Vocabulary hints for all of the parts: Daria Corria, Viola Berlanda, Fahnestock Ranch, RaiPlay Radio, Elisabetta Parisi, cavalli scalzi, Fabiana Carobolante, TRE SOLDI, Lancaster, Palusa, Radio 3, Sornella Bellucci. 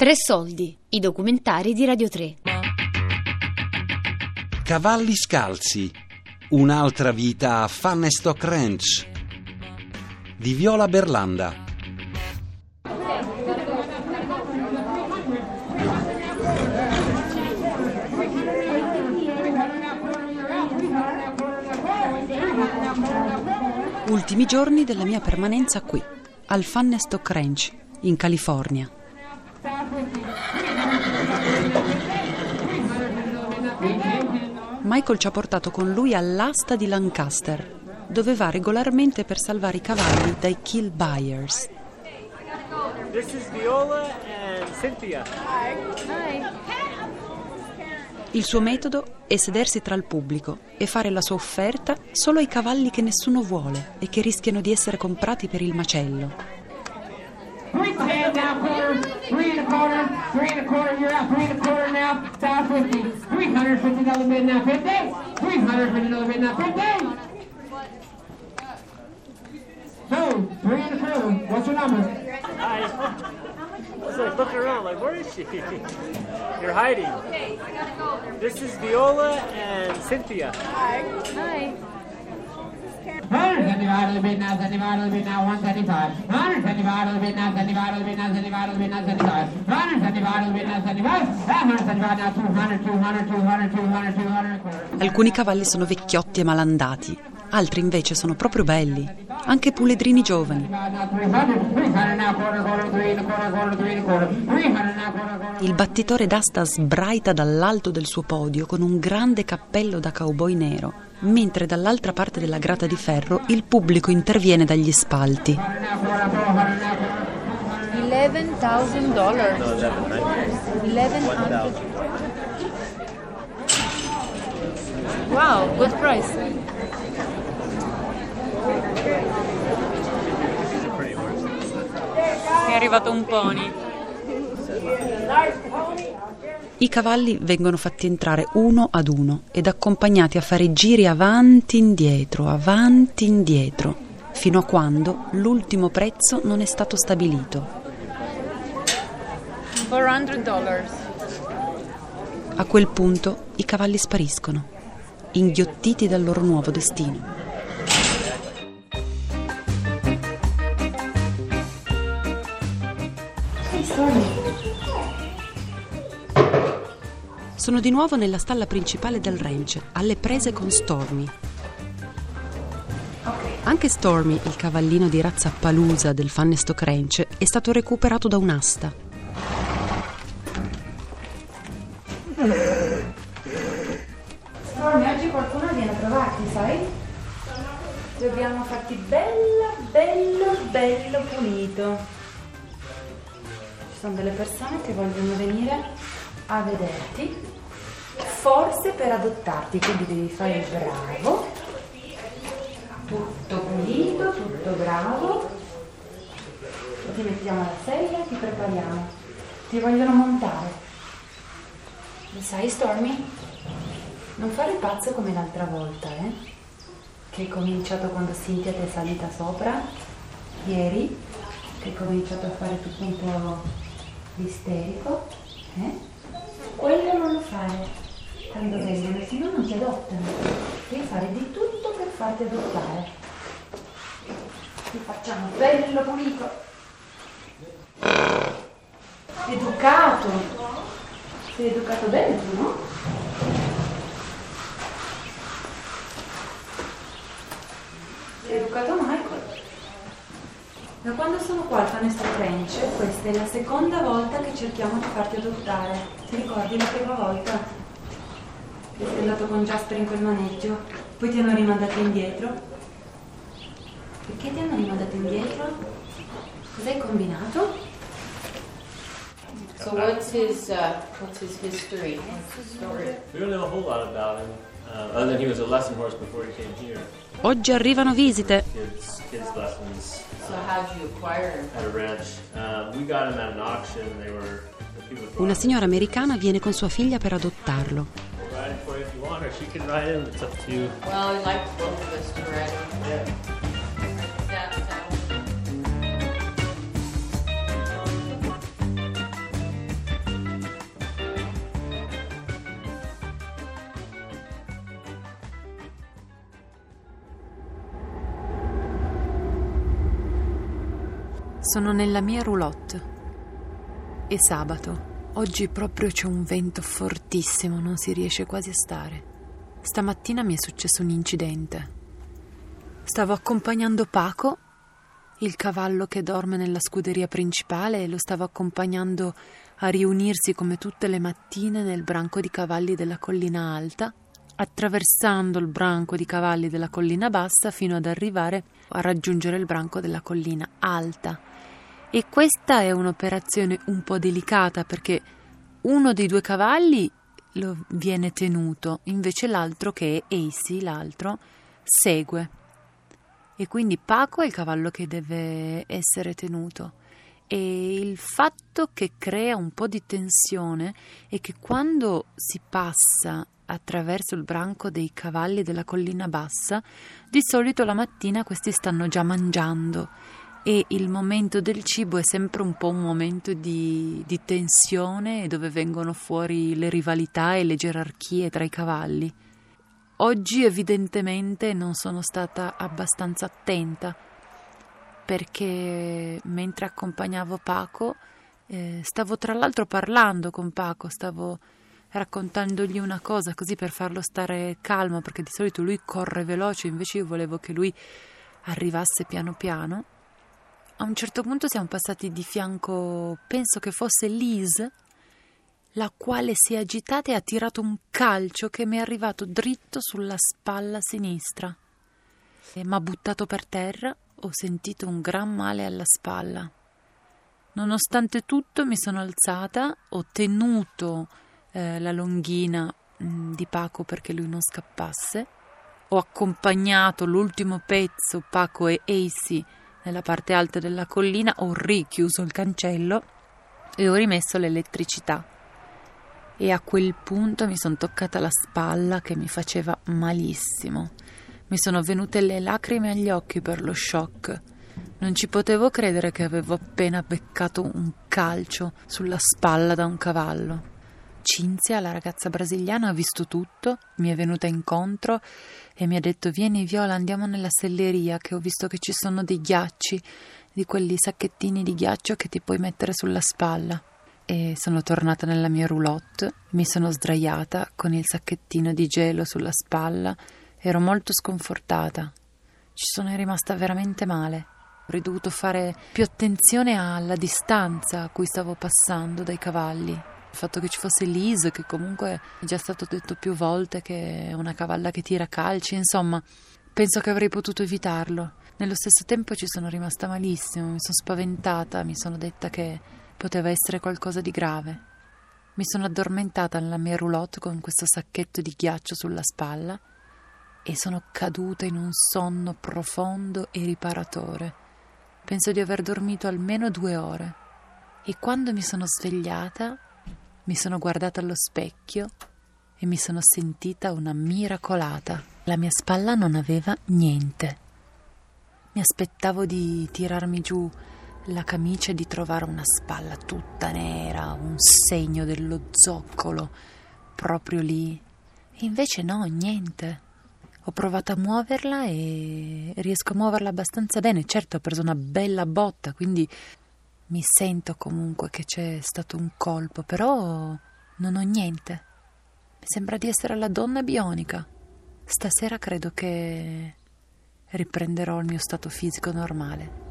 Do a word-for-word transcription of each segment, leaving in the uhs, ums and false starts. Tre soldi, i documentari di Radio tre. Cavalli scalzi, un'altra vita a Fahnestock Ranch di Viola Berlanda. Ultimi giorni della mia permanenza qui, al Fahnestock Ranch, in California. Michael ci ha portato con lui all'asta di Lancaster, dove va regolarmente per salvare i cavalli dai kill buyers. This is Viola and Cynthia. Hi. Hi. Il suo metodo è sedersi tra il pubblico e fare la sua offerta solo ai cavalli che nessuno vuole e che rischiano di essere comprati per il macello. Look around, like, where is she? You're hiding. This is Viola and Cynthia. Hi. Hi. Alcuni cavalli sono vecchiotti e malandati, altri invece sono proprio belli, anche puledrini giovani. Il battitore d'asta sbraita dall'alto del suo podio con un grande cappello da cowboy nero, mentre dall'altra parte della grata di ferro il pubblico interviene dagli spalti. eleven thousand dollars. Wow, good price. È arrivato un pony. I cavalli vengono fatti entrare uno ad uno ed accompagnati a fare giri avanti indietro, avanti indietro, fino a quando l'ultimo prezzo non è stato stabilito. four hundred dollars. A quel punto i cavalli spariscono, inghiottiti dal loro nuovo destino. Sono di nuovo nella stalla principale del ranch, alle prese con Stormy. Anche Stormy, il cavallino di razza Palusa del Fahnestock Ranch, è stato recuperato da un'asta. Stormy, oggi qualcuno viene a trovarti, sai? Dobbiamo farti bello, bello, bello pulito. Ci sono delle persone che vogliono venire a vederti, forse per adottarti, quindi devi fare bravo, tutto pulito, tutto bravo, ti mettiamo alla sella, ti prepariamo, ti vogliono montare, lo sai Stormy? Non fare pazzo come l'altra volta, eh? Che hai cominciato quando Cynthia ti è salita sopra, ieri, che hai cominciato a fare tutto un po' isterico, eh? Quello non lo fare quando vengono, se no non ti adottano. Devi fare di tutto per farti adottare. Ti facciamo bello pulito, educato. Sei educato bene, no? Sei educato Michael. Da quando sono qua al Fahnestock Ranch, questa è la seconda volta che cerchiamo di farti adottare. Ti ricordi la prima volta? Che sei andato con Jasper in quel maneggio, poi ti hanno rimandato indietro. Perché ti hanno rimandato indietro? Cos'hai combinato? So what's his uh, what's his history? We don't know a whole lot about him, uh, other than he was a lesson horse before he came here. Oggi arrivano visite. Kids, kids lessons. So how did you acquire him? At a ranch. Uh, we got him at an auction. They were Una signora americana viene con sua figlia per adottarlo. sono nella mia roulotte. È sabato. Oggi proprio c'è un vento fortissimo, non si riesce quasi a stare. Stamattina mi è successo un incidente. Stavo accompagnando Paco, il cavallo che dorme nella scuderia principale, e lo stavo accompagnando a riunirsi come tutte le mattine nel branco di cavalli della collina alta, attraversando il branco di cavalli della collina bassa fino ad arrivare a raggiungere il branco della collina alta. E questa è un'operazione un po' delicata, perché uno dei due cavalli lo viene tenuto, invece l'altro, che è Acy, l'altro, segue. E quindi Paco è il cavallo che deve essere tenuto. E il fatto che crea un po' di tensione è che quando si passa attraverso il branco dei cavalli della collina bassa, di solito la mattina questi stanno già mangiando, e il momento del cibo è sempre un po' un momento di, di tensione, dove vengono fuori le rivalità e le gerarchie tra i cavalli. Oggi evidentemente non sono stata abbastanza attenta, perché mentre accompagnavo Paco eh, stavo tra l'altro parlando con Paco, stavo raccontandogli una cosa così per farlo stare calmo, perché di solito lui corre veloce, invece io volevo che lui arrivasse piano piano. A un certo punto siamo passati di fianco, penso che fosse Liz, la quale si è agitata e ha tirato un calcio che mi è arrivato dritto sulla spalla sinistra e mi ha buttato per terra. Ho sentito un gran male alla spalla. Nonostante tutto mi sono alzata, ho tenuto eh, la longhina mh, di Paco perché lui non scappasse, ho accompagnato l'ultimo pezzo Paco e Acy nella parte alta della collina, ho richiuso il cancello e ho rimesso l'elettricità. E a quel punto mi sono toccata la spalla che mi faceva malissimo. Mi sono venute le lacrime agli occhi per lo shock. Non ci potevo credere che avevo appena beccato un calcio sulla spalla da un cavallo. Cinzia, la ragazza brasiliana, ha visto tutto, mi è venuta incontro e mi ha detto: vieni Viola, andiamo nella selleria, che ho visto che ci sono dei ghiacci, di quelli sacchettini di ghiaccio che ti puoi mettere sulla spalla. E sono tornata nella mia roulotte, mi sono sdraiata con il sacchettino di gelo sulla spalla, ero molto sconfortata, ci sono rimasta veramente male. Avrei dovuto fare più attenzione alla distanza a cui stavo passando dai cavalli. Il fatto che ci fosse Liz, che comunque è già stato detto più volte che è una cavalla che tira calci, insomma, penso che avrei potuto evitarlo. Nello stesso tempo ci sono rimasta malissimo, mi sono spaventata, mi sono detta che poteva essere qualcosa di grave. Mi sono addormentata nella mia roulotte con questo sacchetto di ghiaccio sulla spalla e sono caduta in un sonno profondo e riparatore. Penso di aver dormito almeno due ore. E quando mi sono svegliata, mi sono guardata allo specchio e mi sono sentita una miracolata. La mia spalla non aveva niente. Mi aspettavo di tirarmi giù la camicia, di trovare una spalla tutta nera, un segno dello zoccolo proprio lì, e invece no, niente. Ho provato a muoverla e riesco a muoverla abbastanza bene. Certo, ho preso una bella botta, quindi mi sento comunque che c'è stato un colpo, però non ho niente. Mi sembra di essere la donna bionica. Stasera credo che riprenderò il mio stato fisico normale.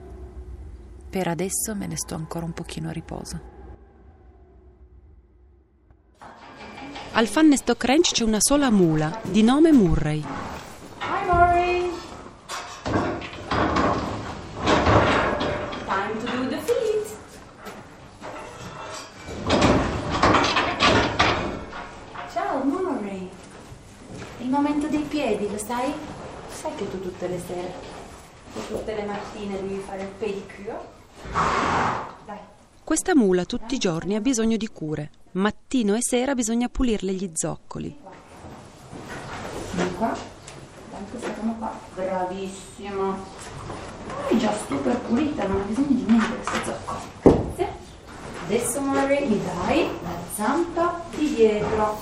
Per adesso me ne sto ancora un pochino a riposo. Al Fahnestock Ranch c'è una sola mula, di nome Murray. Hi Murray! Time to do the feet! Ciao Murray! Il momento dei piedi, lo sai? Sai che tu tutte le sere, tutte le mattine devi fare il pedicure? Questa mula tutti i giorni ha bisogno di cure. Mattino e sera bisogna pulirle gli zoccoli. Vieni qua. Tanto stiamo qua. Bravissimo. È già super pulita, non ha bisogno di niente questo zoccolo. Grazie. Adesso Murray mi dai la zampa di dietro.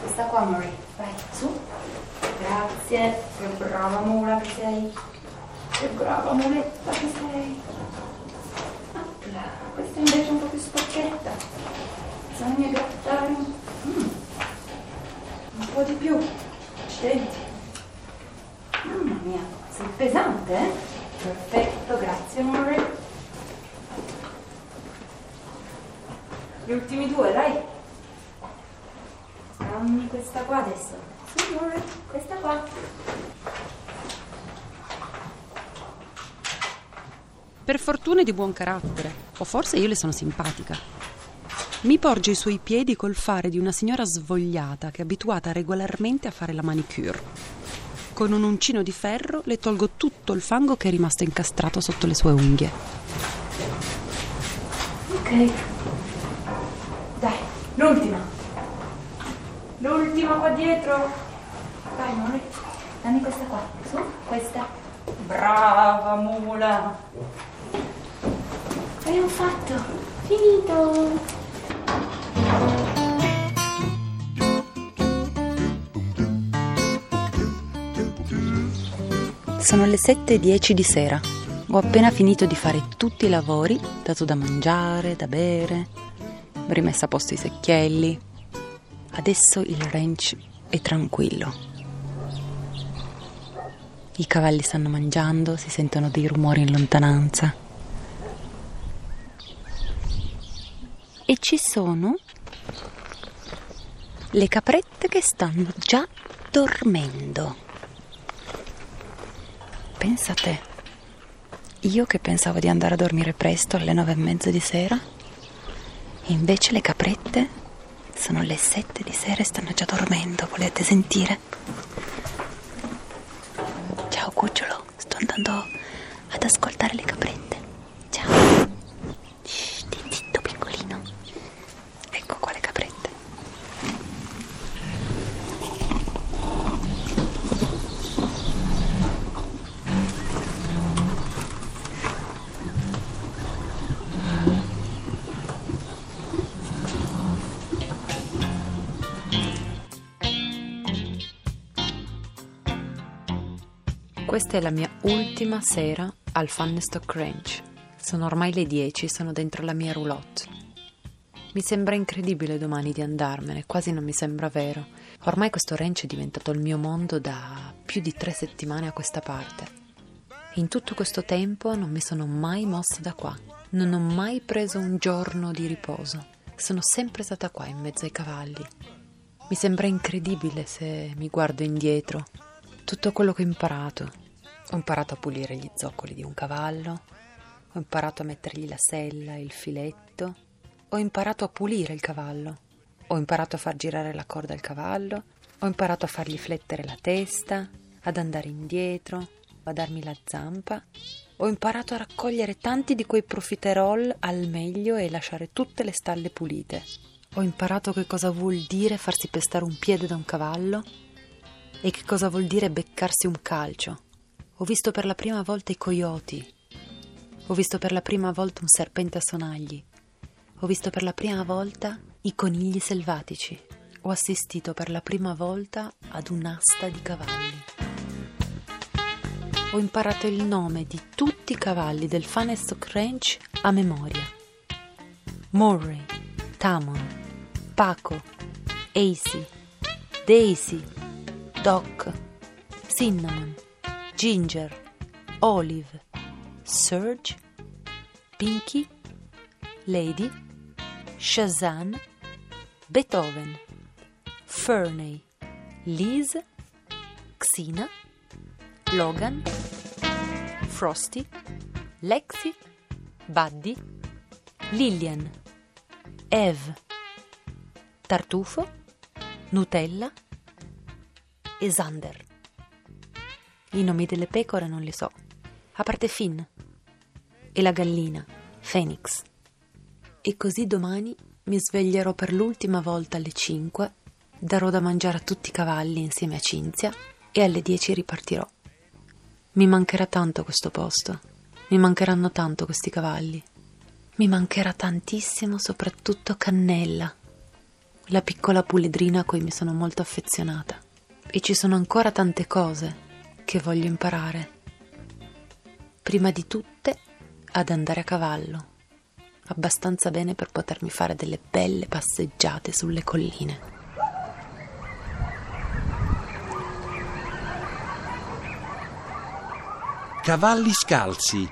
Questa qua Murray. Vai su. Grazie. Che brava mula che sei. Che brava muletta che sei. invece un po' più sporchetta, bisogna grattare mm. un po' di più. Accidenti, mamma mia, sei pesante, eh? Perfetto, grazie amore. Gli ultimi due, dai. Um, questa qua adesso, sì amore, questa qua. Per fortuna è di buon carattere, o forse io le sono simpatica. Mi porge i suoi piedi col fare di una signora svogliata che è abituata regolarmente a fare la manicure. Con un uncino di ferro le tolgo tutto il fango che è rimasto incastrato sotto le sue unghie. Ok. Dai, l'ultima. L'ultima qua dietro. Dai, amore. Dammi questa qua. Su, questa. Brava, mula. Abbiamo fatto, finito! Sono le sette e dieci di sera. Ho appena finito di fare tutti i lavori, dato da mangiare, da bere, rimessa a posto i secchielli. Adesso il ranch è tranquillo. I cavalli stanno mangiando, si sentono dei rumori in lontananza. E ci sono le caprette che stanno già dormendo. Pensate, io che pensavo di andare a dormire presto alle nove e mezza di sera, e invece le caprette sono le sette di sera e stanno già dormendo. Volete sentire? Ciao cucciolo, sto andando ad ascoltare le caprette. Ciao. Questa è la mia ultima sera al Fahnestock Ranch. Sono ormai le dieci e sono dentro la mia roulotte. Mi sembra incredibile domani di andarmene, quasi non mi sembra vero. Ormai questo ranch è diventato il mio mondo da più di tre settimane a questa parte. In tutto questo tempo non mi sono mai mossa da qua. Non ho mai preso un giorno di riposo. Sono sempre stata qua in mezzo ai cavalli. Mi sembra incredibile se mi guardo indietro. Tutto quello che ho imparato. Ho imparato a pulire gli zoccoli di un cavallo, ho imparato a mettergli la sella, il filetto, ho imparato a pulire il cavallo, ho imparato a far girare la corda al cavallo, ho imparato a fargli flettere la testa, ad andare indietro, a darmi la zampa, ho imparato a raccogliere tanti di quei profiterol al meglio e lasciare tutte le stalle pulite, ho imparato che cosa vuol dire farsi pestare un piede da un cavallo e che cosa vuol dire beccarsi un calcio. Ho visto per la prima volta i coyote, ho visto per la prima volta un serpente a sonagli, ho visto per la prima volta i conigli selvatici, ho assistito per la prima volta ad un'asta di cavalli. Ho imparato il nome di tutti i cavalli del Fahnestock Ranch a memoria. Murray, Tamon, Paco, Acey, Daisy, Doc, Cinnamon, Ginger, Olive, Serge, Pinky, Lady, Shazan, Beethoven, Ferney, Liz, Xena, Logan, Frosty, Lexi, Buddy, Lillian, Eve, Tartufo, Nutella e Xander. I nomi delle pecore non li so, a parte Finn e la gallina, Phoenix. E così domani mi sveglierò per l'ultima volta alle cinque, darò da mangiare a tutti i cavalli insieme a Cinzia e alle dieci ripartirò. Mi mancherà tanto questo posto, mi mancheranno tanto questi cavalli, mi mancherà tantissimo soprattutto Cannella, la piccola puledrina a cui mi sono molto affezionata. E ci sono ancora tante cose che voglio imparare, prima di tutte ad andare a cavallo, abbastanza bene per potermi fare delle belle passeggiate sulle colline. Cavalli scalzi,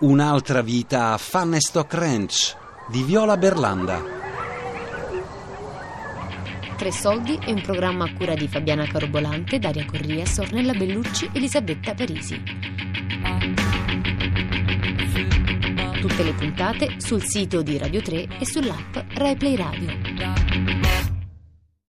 un'altra vita a Fahnestock Ranch di Viola Berlanda. Tre Soldi è un programma a cura di Fabiana Carobolante, Daria Corria, Sornella Bellucci, Elisabetta Parisi. Tutte le puntate sul sito di Radio tre e sull'app RaiPlay Radio.